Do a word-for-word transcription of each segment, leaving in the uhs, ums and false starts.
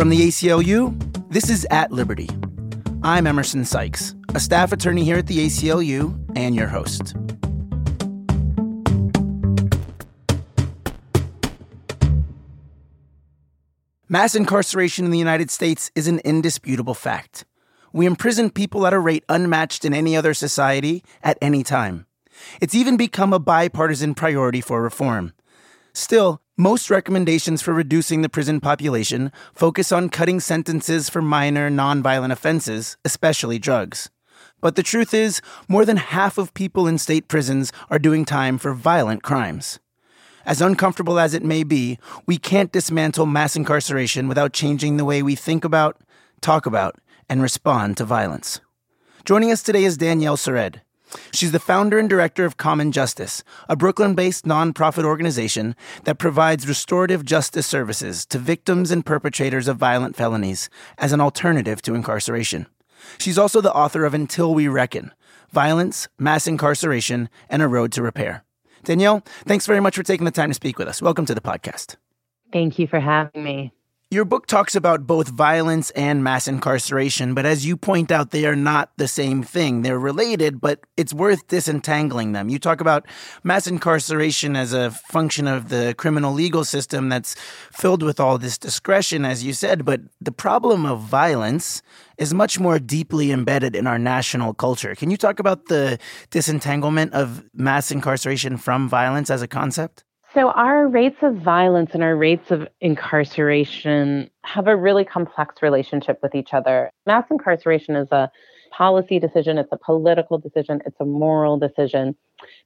From the A C L U, this is At Liberty. I'm Emerson Sykes, a staff attorney here at the A C L U and your host. Mass incarceration in the United States is an indisputable fact. We imprison people at a rate unmatched in any other society at any time. It's even become a bipartisan priority for reform. Still, most recommendations for reducing the prison population focus on cutting sentences for minor, nonviolent offenses, especially drugs. But the truth is, more than half of people in state prisons are doing time for violent crimes. As uncomfortable as it may be, we can't dismantle mass incarceration without changing the way we think about, talk about, and respond to violence. Joining us today is Danielle Sered. She's the founder and director of Common Justice, a Brooklyn-based nonprofit organization that provides restorative justice services to victims and perpetrators of violent felonies as an alternative to incarceration. She's also the author of Until We Reckon: Violence, Mass Incarceration, and a Road to Repair. Danielle, thanks very much for taking the time to speak with us. Welcome to the podcast. Thank you for having me. Your book talks about both violence and mass incarceration, but as you point out, they are not the same thing. They're related, but it's worth disentangling them. You talk about mass incarceration as a function of the criminal legal system that's filled with all this discretion, as you said, but the problem of violence is much more deeply embedded in our national culture. Can you talk about the disentanglement of mass incarceration from violence as a concept? So our rates of violence and our rates of incarceration have a really complex relationship with each other. Mass incarceration is a policy decision, it's a political decision, it's a moral decision,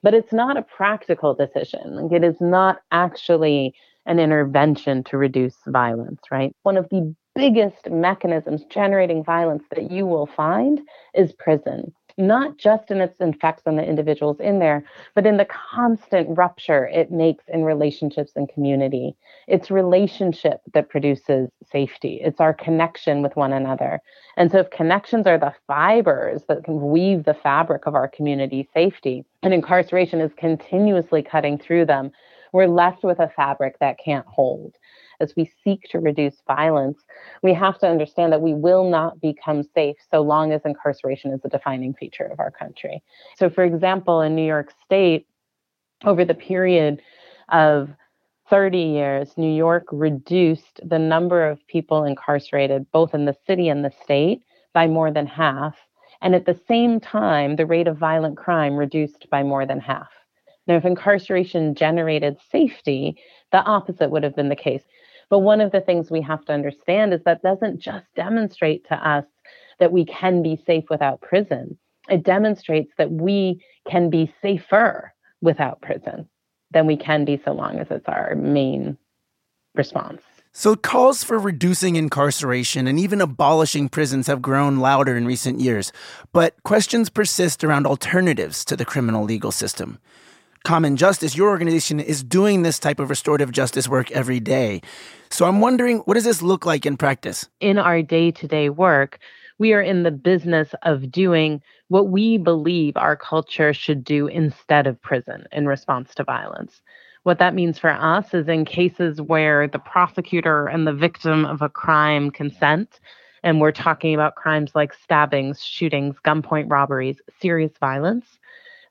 but it's not a practical decision. It is not actually an intervention to reduce violence, right? One of the biggest mechanisms generating violence that you will find is prison. Not just in its effects on the individuals in there, but in the constant rupture it makes in relationships and community. It's relationship that produces safety. It's our connection with one another. And so if connections are the fibers that can weave the fabric of our community safety, and incarceration is continuously cutting through them, we're left with a fabric that can't hold. As we seek to reduce violence, we have to understand that we will not become safe so long as incarceration is a defining feature of our country. So, for example, in New York State, over the period of thirty years, New York reduced the number of people incarcerated, both in the city and the state, by more than half. And at the same time, the rate of violent crime reduced by more than half. Now, if incarceration generated safety, the opposite would have been the case. But one of the things we have to understand is that doesn't just demonstrate to us that we can be safe without prison. It demonstrates that we can be safer without prison than we can be so long as it's our main response. So calls for reducing incarceration and even abolishing prisons have grown louder in recent years. But questions persist around alternatives to the criminal legal system. Common Justice, your organization, is doing this type of restorative justice work every day. So I'm wondering, what does this look like in practice? In our day-to-day work, we are in the business of doing what we believe our culture should do instead of prison in response to violence. What that means for us is in cases where the prosecutor and the victim of a crime consent, and we're talking about crimes like stabbings, shootings, gunpoint robberies, serious violence,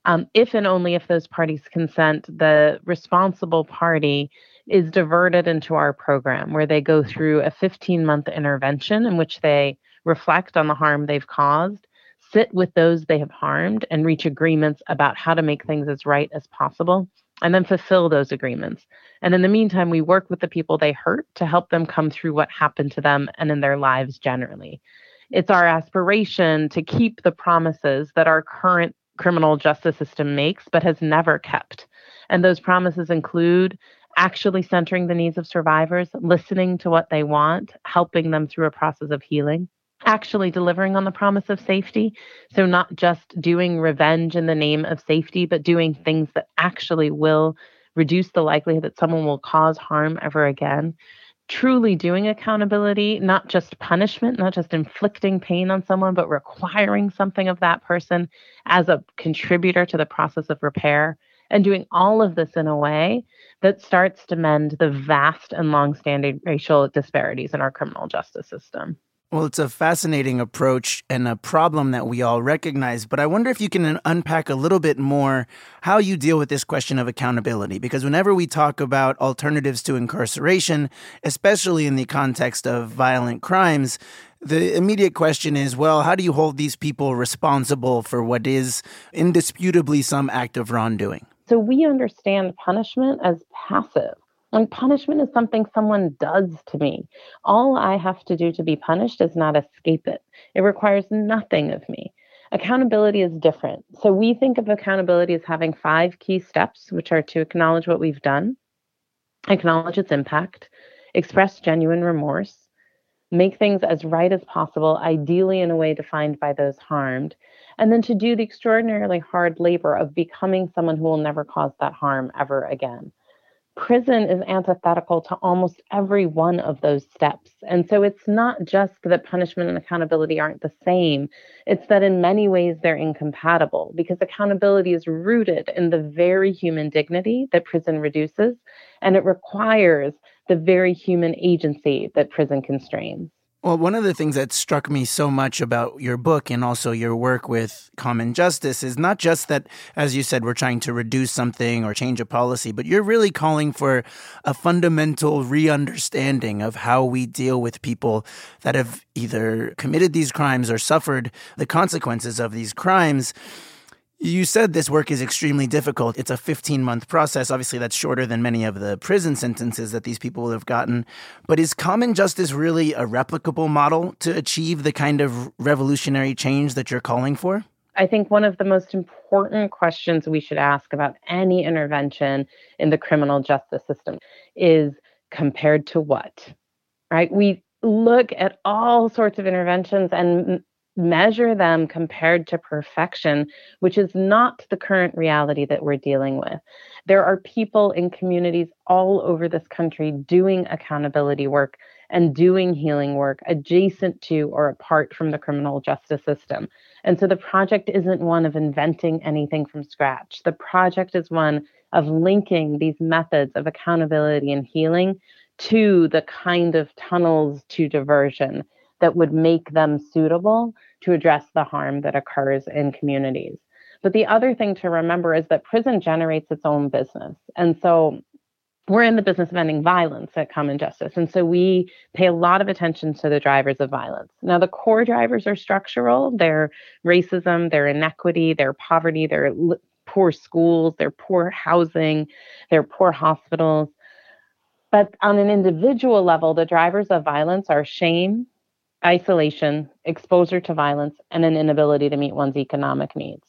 Um, if and only if those parties consent, the responsible party is diverted into our program where they go through a fifteen-month intervention in which they reflect on the harm they've caused, sit with those they have harmed, and reach agreements about how to make things as right as possible, and then fulfill those agreements. And in the meantime, we work with the people they hurt to help them come through what happened to them and in their lives generally. It's our aspiration to keep the promises that our current criminal justice system makes, but has never kept. And those promises include actually centering the needs of survivors, listening to what they want, helping them through a process of healing, actually delivering on the promise of safety. So not just doing revenge in the name of safety, but doing things that actually will reduce the likelihood that someone will cause harm ever again. Truly doing accountability, not just punishment, not just inflicting pain on someone, but requiring something of that person as a contributor to the process of repair. and doing all of this in a way that starts to mend the vast and longstanding racial disparities in our criminal justice system. Well, it's a fascinating approach and a problem that we all recognize, but I wonder if you can unpack a little bit more how you deal with this question of accountability, because whenever we talk about alternatives to incarceration, especially in the context of violent crimes, the immediate question is, well, how do you hold these people responsible for what is indisputably some act of wrongdoing? So we understand punishment as passive. And punishment is something someone does to me. All I have to do to be punished is not escape it. It requires nothing of me. Accountability is different. So we think of accountability as having five key steps, which are to acknowledge what we've done, acknowledge its impact, express genuine remorse, make things as right as possible, ideally in a way defined by those harmed, and then to do the extraordinarily hard labor of becoming someone who will never cause that harm ever again. Prison is antithetical to almost every one of those steps. And so it's not just that punishment and accountability aren't the same. It's that in many ways they're incompatible, because accountability is rooted in the very human dignity that prison reduces, and it requires the very human agency that prison constrains. Well, one of the things that struck me so much about your book and also your work with Common Justice is not just that, as you said, we're trying to reduce something or change a policy, but you're really calling for a fundamental re-understanding of how we deal with people that have either committed these crimes or suffered the consequences of these crimes. You said this work is extremely difficult. It's a fifteen-month process. Obviously, that's shorter than many of the prison sentences that these people have gotten. But is Common Justice really a replicable model to achieve the kind of revolutionary change that you're calling for? I think one of the most important questions we should ask about any intervention in the criminal justice system is compared to what, right? We look at all sorts of interventions and measure them compared to perfection, which is not the current reality that we're dealing with. There are people in communities all over this country doing accountability work and doing healing work adjacent to or apart from the criminal justice system. And so the project isn't one of inventing anything from scratch. The project is one of linking these methods of accountability and healing to the kind of tunnels to diversion that would make them suitable to address the harm that occurs in communities. But the other thing to remember is that prison generates its own business. And so we're in the business of ending violence at Common Justice. And so we pay a lot of attention to the drivers of violence. Now, the core drivers are structural. They're racism, they're inequity, they're poverty, they're l- poor schools, they're poor housing, they're poor hospitals. But on an individual level, the drivers of violence are shame, isolation, exposure to violence, and an inability to meet one's economic needs.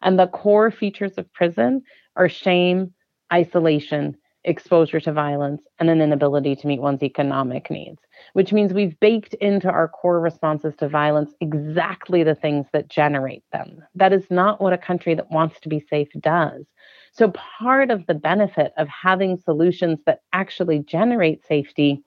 And the core features of prison are shame, isolation, exposure to violence, and an inability to meet one's economic needs, which means we've baked into our core responses to violence exactly the things that generate them. That is not what a country that wants to be safe does. So part of the benefit of having solutions that actually generate safety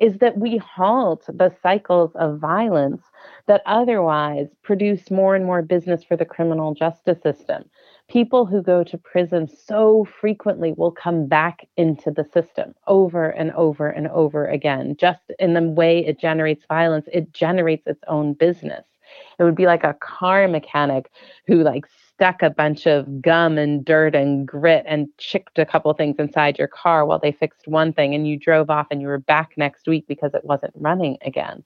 is that we halt the cycles of violence that otherwise produce more and more business for the criminal justice system. People who go to prison so frequently will come back into the system over and over and over again. Just in the way it generates violence, it generates its own business. It would be like a car mechanic who like stuck a bunch of gum and dirt and grit and chipped a couple things inside your car while they fixed one thing, and you drove off and you were back next week because it wasn't running again.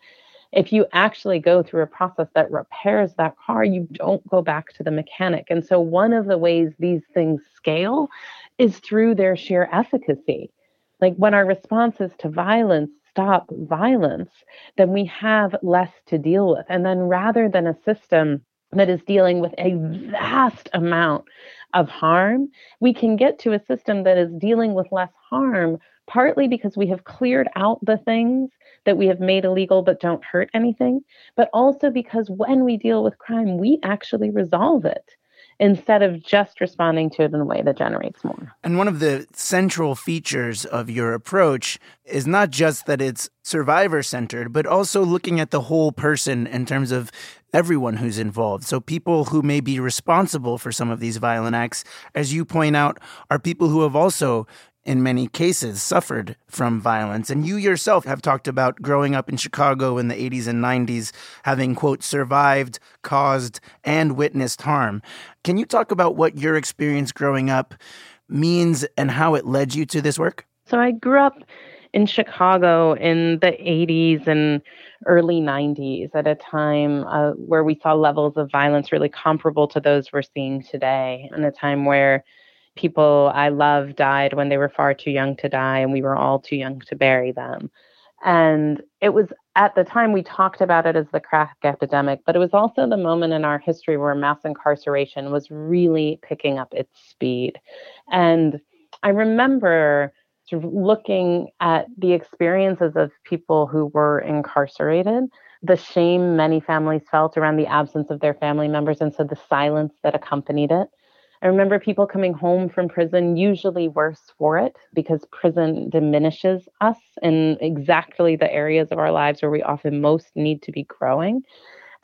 If you actually go through a process that repairs that car, you don't go back to the mechanic. And so one of the ways these things scale is through their sheer efficacy. Like when our responses to violence stop violence, then we have less to deal with. And then rather than a system that is dealing with a vast amount of harm, we can get to a system that is dealing with less harm, partly because we have cleared out the things that we have made illegal but don't hurt anything, but also because when we deal with crime, we actually resolve it. instead of just responding to it in a way that generates more. And one of the central features of your approach is not just that it's survivor-centered, but also looking at the whole person in terms of everyone who's involved. So people who may be responsible for some of these violent acts, as you point out, are people who have also, in many cases, suffered from violence. And you yourself have talked about growing up in Chicago in the eighties and nineties, having, quote, survived, caused, and witnessed harm. Can you talk about what your experience growing up means and how it led you to this work? So I grew up in Chicago in the eighties and early nineties at a time uh, where we saw levels of violence really comparable to those we're seeing today, in a time where people I love died when they were far too young to die, and we were all too young to bury them. And it was at the time we talked about it as the crack epidemic, but it was also the moment in our history where mass incarceration was really picking up its speed. And I remember sort of looking at the experiences of people who were incarcerated, the shame many families felt around the absence of their family members, and so the silence that accompanied it. I remember people coming home from prison, usually worse for it, because prison diminishes us in exactly the areas of our lives where we often most need to be growing.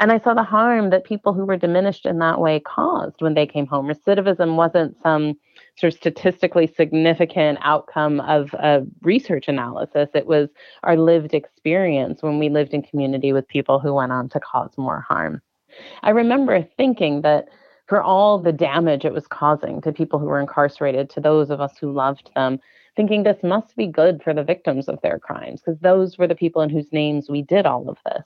And I saw the harm that people who were diminished in that way caused when they came home. Recidivism wasn't some sort of statistically significant outcome of a research analysis. It was our lived experience when we lived in community with people who went on to cause more harm. I remember thinking that for all the damage it was causing to people who were incarcerated, to those of us who loved them, thinking this must be good for the victims of their crimes, because those were the people in whose names we did all of this.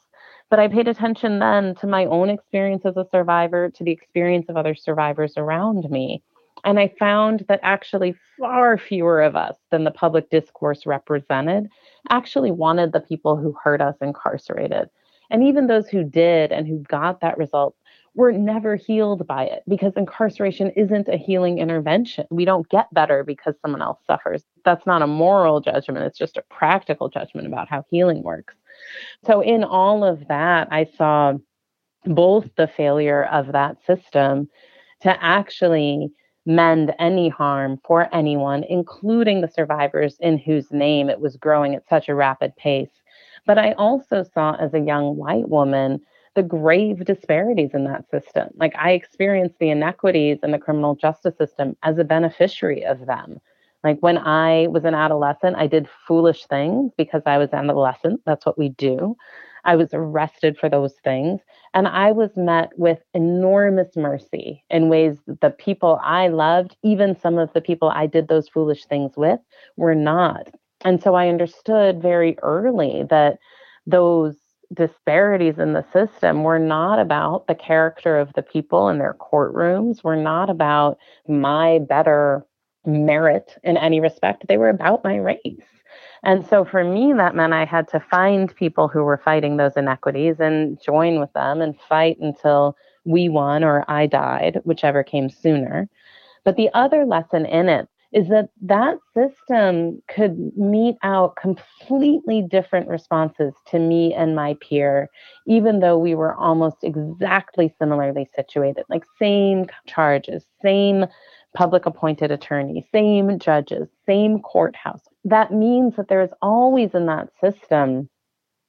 But I paid attention then to my own experience as a survivor, to the experience of other survivors around me. And I found that actually far fewer of us than the public discourse represented actually wanted the people who heard us incarcerated. And even those who did and who got that result were never healed by it, because incarceration isn't a healing intervention. We don't get better because someone else suffers. That's not a moral judgment. It's just a practical judgment about how healing works. So in all of that, I saw both the failure of that system to actually mend any harm for anyone, including the survivors in whose name it was growing at such a rapid pace. But I also saw, as a young white woman, the grave disparities in that system. Like, I experienced the inequities in the criminal justice system as a beneficiary of them. Like, when I was an adolescent, I did foolish things because I was an adolescent. That's what we do. I was arrested for those things. And I was met with enormous mercy in ways that the people I loved, even some of the people I did those foolish things with, were not. And so I understood very early that those disparities in the system were not about the character of the people in their courtrooms, were not about my better merit in any respect. They were about my race. And so for me, that meant I had to find people who were fighting those inequities and join with them and fight until we won or I died, whichever came sooner. But the other lesson in it is that that system could mete out completely different responses to me and my peer, even though we were almost exactly similarly situated, like same charges, same public appointed attorney, same judges, same courthouse. That means that there is always in that system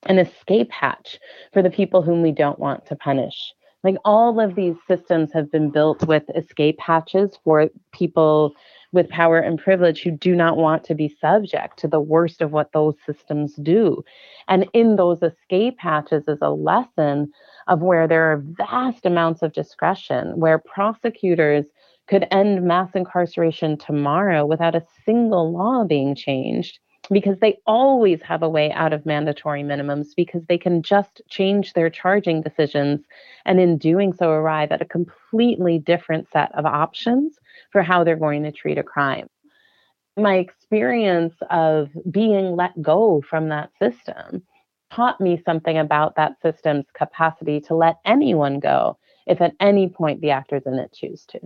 an escape hatch for the people whom we don't want to punish. Like, all of these systems have been built with escape hatches for people with power and privilege who do not want to be subject to the worst of what those systems do. And in those escape hatches is a lesson of where there are vast amounts of discretion, where prosecutors could end mass incarceration tomorrow without a single law being changed, because they always have a way out of mandatory minimums, because they can just change their charging decisions, and in doing so arrive at a completely different set of options for how they're going to treat a crime. My experience of being let go from that system taught me something about that system's capacity to let anyone go if at any point the actors in it choose to.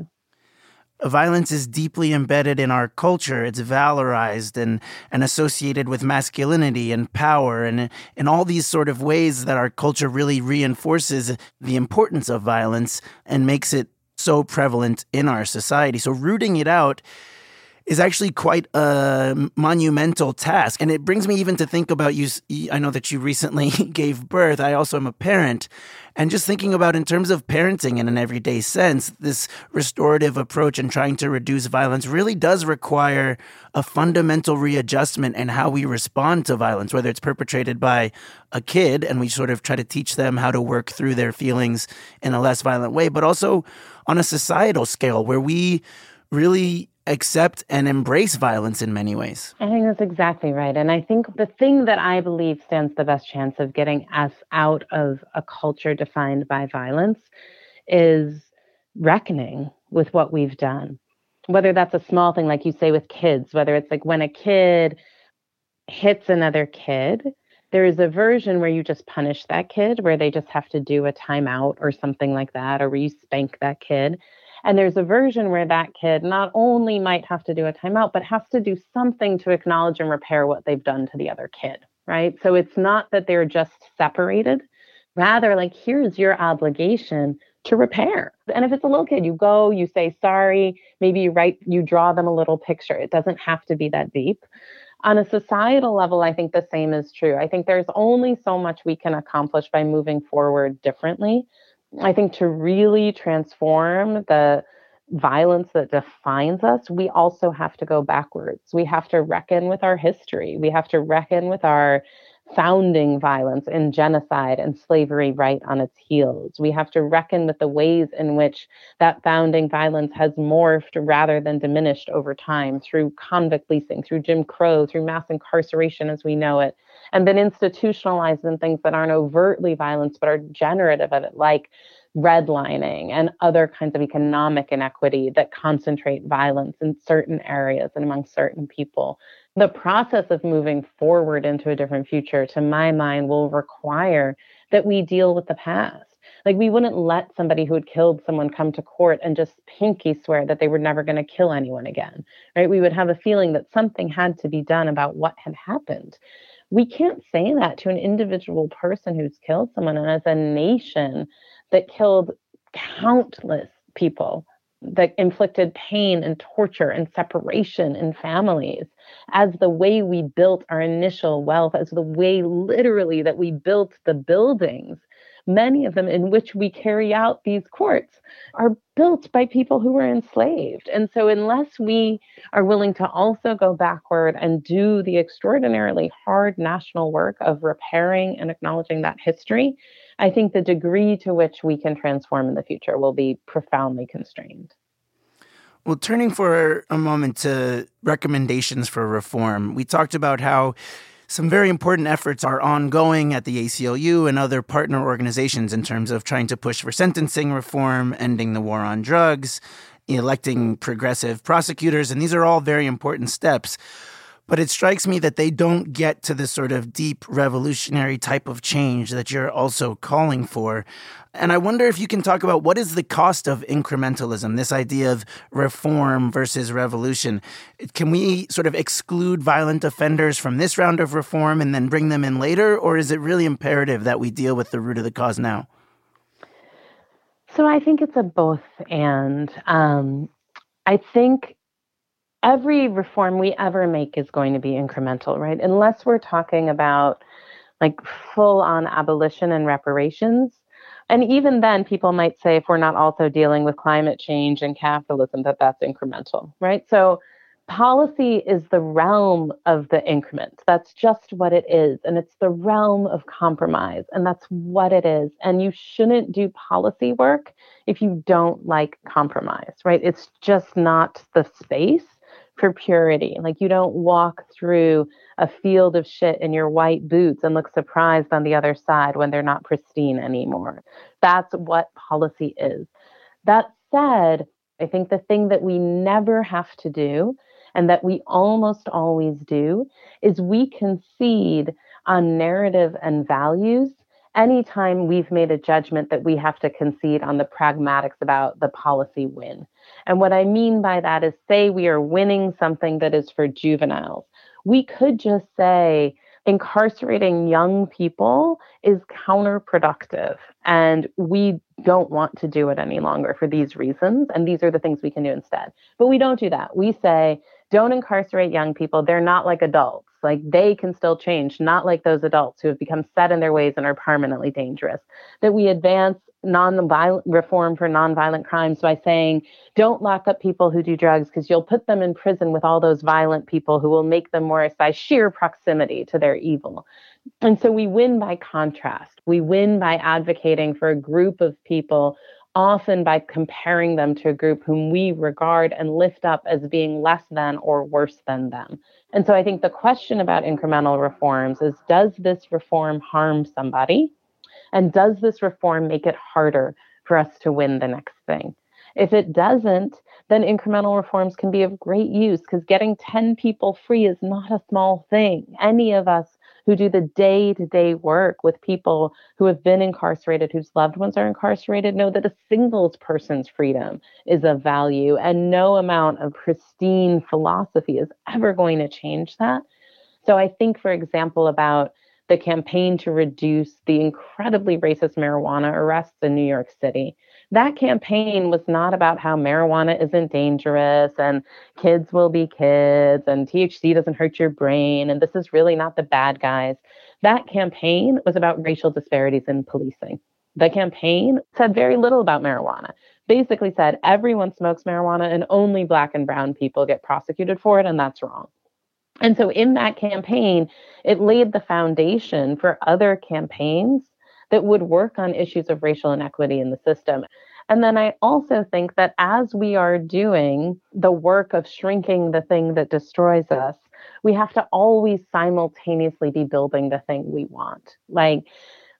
Violence is deeply embedded in our culture. It's valorized and, and associated with masculinity and power and, and all these sort of ways that our culture really reinforces the importance of violence and makes it so prevalent in our society. So rooting it out is actually quite a monumental task. And it brings me even to think about you. I know that you recently gave birth. I also am a parent. And just thinking about in terms of parenting in an everyday sense, this restorative approach and trying to reduce violence really does require a fundamental readjustment in how we respond to violence, whether it's perpetrated by a kid and we sort of try to teach them how to work through their feelings in a less violent way, but also on a societal scale where we really accept and embrace violence in many ways. I think that's exactly right. And I think the thing that I believe stands the best chance of getting us out of a culture defined by violence is reckoning with what we've done. Whether that's a small thing, like you say with kids, whether it's like when a kid hits another kid, there is a version where you just punish that kid, where they just have to do a timeout or something like that, or where you spank that kid. And there's a version where that kid not only might have to do a timeout, but has to do something to acknowledge and repair what they've done to the other kid, right? So it's not that they're just separated. Rather, like, here's your obligation to repair. And if it's a little kid, you go, you say sorry, maybe you write, you draw them a little picture. It doesn't have to be that deep. On a societal level, I think the same is true. I think there's only so much we can accomplish by moving forward differently. I think to really transform the violence that defines us, we also have to go backwards. We have to reckon with our history. We have to reckon with our founding violence and genocide and slavery right on its heels. We have to reckon with the ways in which that founding violence has morphed rather than diminished over time through convict leasing, through Jim Crow, through mass incarceration as we know it, and been institutionalized in things that aren't overtly violence but are generative of it, like redlining and other kinds of economic inequity that concentrate violence in certain areas and among certain people. The process of moving forward into a different future, to my mind, will require that we deal with the past. Like, we wouldn't let somebody who had killed someone come to court and just pinky swear that they were never going to kill anyone again, right? We would have a feeling that something had to be done about what had happened. We can't say that to an individual person who's killed someone. And as a nation that killed countless people, that inflicted pain and torture and separation in families, as the way we built our initial wealth, as the way literally that we built the buildings, many of them in which we carry out these courts, are built by people who were enslaved. And so unless we are willing to also go backward and do the extraordinarily hard national work of repairing and acknowledging that history, I think the degree to which we can transform in the future will be profoundly constrained. Well, turning for a moment to recommendations for reform, we talked about how some very important efforts are ongoing at the A C L U and other partner organizations in terms of trying to push for sentencing reform, ending the war on drugs, electing progressive prosecutors, and these are all very important steps. But it strikes me that they don't get to the sort of deep revolutionary type of change that you're also calling for. And I wonder if you can talk about what is the cost of incrementalism, this idea of reform versus revolution. Can we sort of exclude violent offenders from this round of reform and then bring them in later? Or is it really imperative that we deal with the root of the cause now? So I think it's a both and. Um, I think every reform we ever make is going to be incremental, right? Unless we're talking about like full-on abolition and reparations. And even then, people might say, if we're not also dealing with climate change and capitalism, that that's incremental, right? So policy is the realm of the increment. That's just what it is. And it's the realm of compromise. And that's what it is. And you shouldn't do policy work if you don't like compromise, right? It's just not the space for purity. Like, you don't walk through a field of shit in your white boots and look surprised on the other side when they're not pristine anymore. That's what policy is. That said, I think the thing that we never have to do, and that we almost always do, is we concede on narrative and values anytime we've made a judgment that we have to concede on the pragmatics about the policy win. And what I mean by that is, say we are winning something that is for juveniles. We could just say incarcerating young people is counterproductive, and we don't want to do it any longer for these reasons. And these are the things we can do instead. But we don't do that. We say, don't incarcerate young people. They're not like adults. Like, they can still change, not like those adults who have become set in their ways and are permanently dangerous. That we advance nonviolent reform for nonviolent crimes by saying, don't lock up people who do drugs, because you'll put them in prison with all those violent people who will make them worse by sheer proximity to their evil. And so we win by contrast. We win by advocating for a group of people, often by comparing them to a group whom we regard and lift up as being less than or worse than them. And so I think the question about incremental reforms is, does this reform harm somebody? And does this reform make it harder for us to win the next thing? If it doesn't, then incremental reforms can be of great use, because getting ten people free is not a small thing. Any of us who do the day-to-day work with people who have been incarcerated, whose loved ones are incarcerated, know that a single person's freedom is of value, and no amount of pristine philosophy is ever going to change that. So I think, for example, about the campaign to reduce the incredibly racist marijuana arrests in New York City. That campaign was not about how marijuana isn't dangerous and kids will be kids and T H C doesn't hurt your brain and this is really not the bad guys. That campaign was about racial disparities in policing. The campaign said very little about marijuana. Basically said everyone smokes marijuana and only Black and brown people get prosecuted for it, and that's wrong. And so in that campaign, it laid the foundation for other campaigns that would work on issues of racial inequity in the system. And then I also think that as we are doing the work of shrinking the thing that destroys us, we have to always simultaneously be building the thing we want. Like,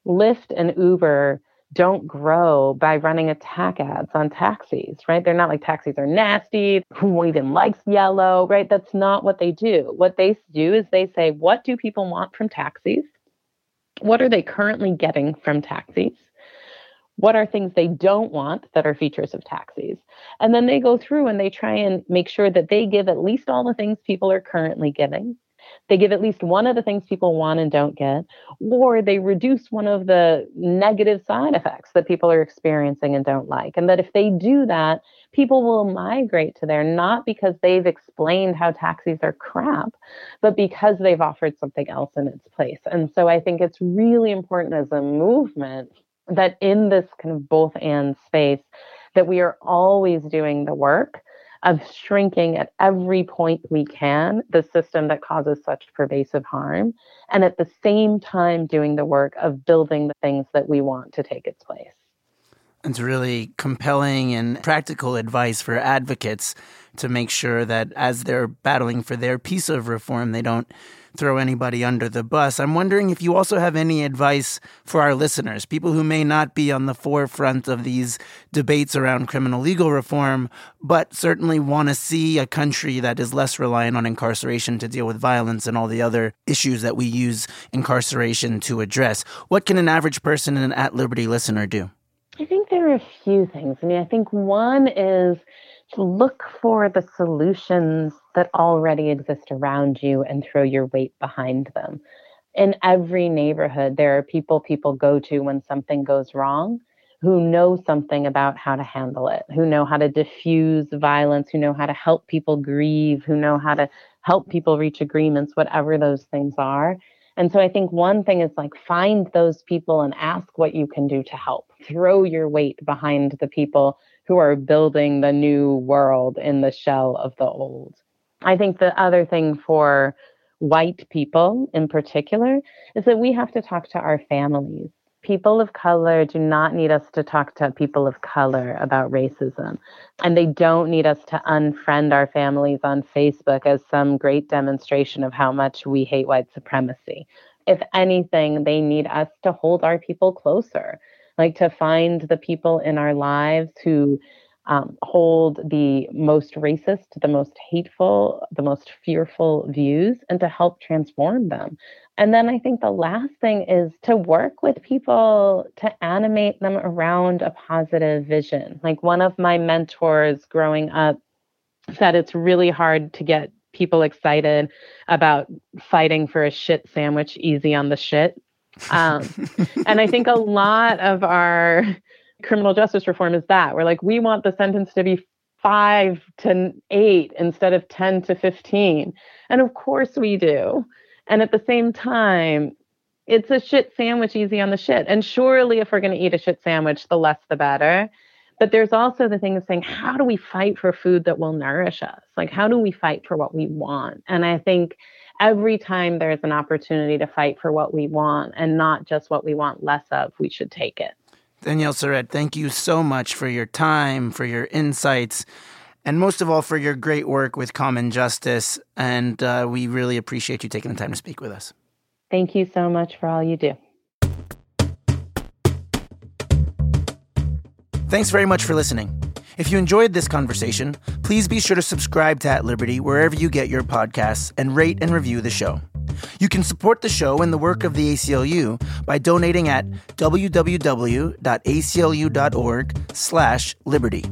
Lyft and Uber don't grow by running attack ads on taxis, right? They're not like, taxis are nasty, who even likes yellow, right? That's not what they do. What they do is they say, what do people want from taxis? What are they currently getting from taxis? What are things they don't want that are features of taxis? And then they go through and they try and make sure that they give at least all the things people are currently giving. They give at least one of the things people want and don't get, or they reduce one of the negative side effects that people are experiencing and don't like. And that if they do that, people will migrate to there, not because they've explained how taxis are crap, but because they've offered something else in its place. And so I think it's really important as a movement that in this kind of both and space, that we are always doing the work of shrinking at every point we can the system that causes such pervasive harm, and at the same time doing the work of building the things that we want to take its place. It's really compelling and practical advice for advocates to make sure that as they're battling for their piece of reform, they don't throw anybody under the bus. I'm wondering if you also have any advice for our listeners, people who may not be on the forefront of these debates around criminal legal reform, but certainly want to see a country that is less reliant on incarceration to deal with violence and all the other issues that we use incarceration to address. What can an average person and an at-liberty listener do? I think there are a few things. I mean, I think one is to look for the solutions that already exist around you and throw your weight behind them. In every neighborhood, there are people people go to when something goes wrong, who know something about how to handle it, who know how to diffuse violence, who know how to help people grieve, who know how to help people reach agreements, whatever those things are. And so I think one thing is, like, find those people and ask what you can do to help. Throw your weight behind the people who are building the new world in the shell of the old. I think the other thing for white people in particular is that we have to talk to our families. People of color do not need us to talk to people of color about racism. And they don't need us to unfriend our families on Facebook as some great demonstration of how much we hate white supremacy. If anything, they need us to hold our people closer, like to find the people in our lives who um, hold the most racist, the most hateful, the most fearful views, and to help transform them. And then I think the last thing is to work with people to animate them around a positive vision. Like, one of my mentors growing up said it's really hard to get people excited about fighting for a shit sandwich easy on the shit. Um, and I think a lot of our criminal justice reform is that. We're like, we want the sentence to be five to eight instead of ten to fifteen. And of course we do. And at the same time, it's a shit sandwich easy on the shit. And surely if we're going to eat a shit sandwich, the less the better. But there's also the thing of saying, how do we fight for food that will nourish us? Like, how do we fight for what we want? And I think every time there's an opportunity to fight for what we want and not just what we want less of, we should take it. Danielle Sered, thank you so much for your time, for your insights, and most of all for your great work with Common Justice. And uh, we really appreciate you taking the time to speak with us. Thank you so much for all you do. Thanks very much for listening. If you enjoyed this conversation, please be sure to subscribe to At Liberty wherever you get your podcasts and rate and review the show. You can support the show and the work of the A C L U by donating at w w w dot a c l u dot org slash liberty.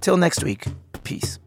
Till next week, peace.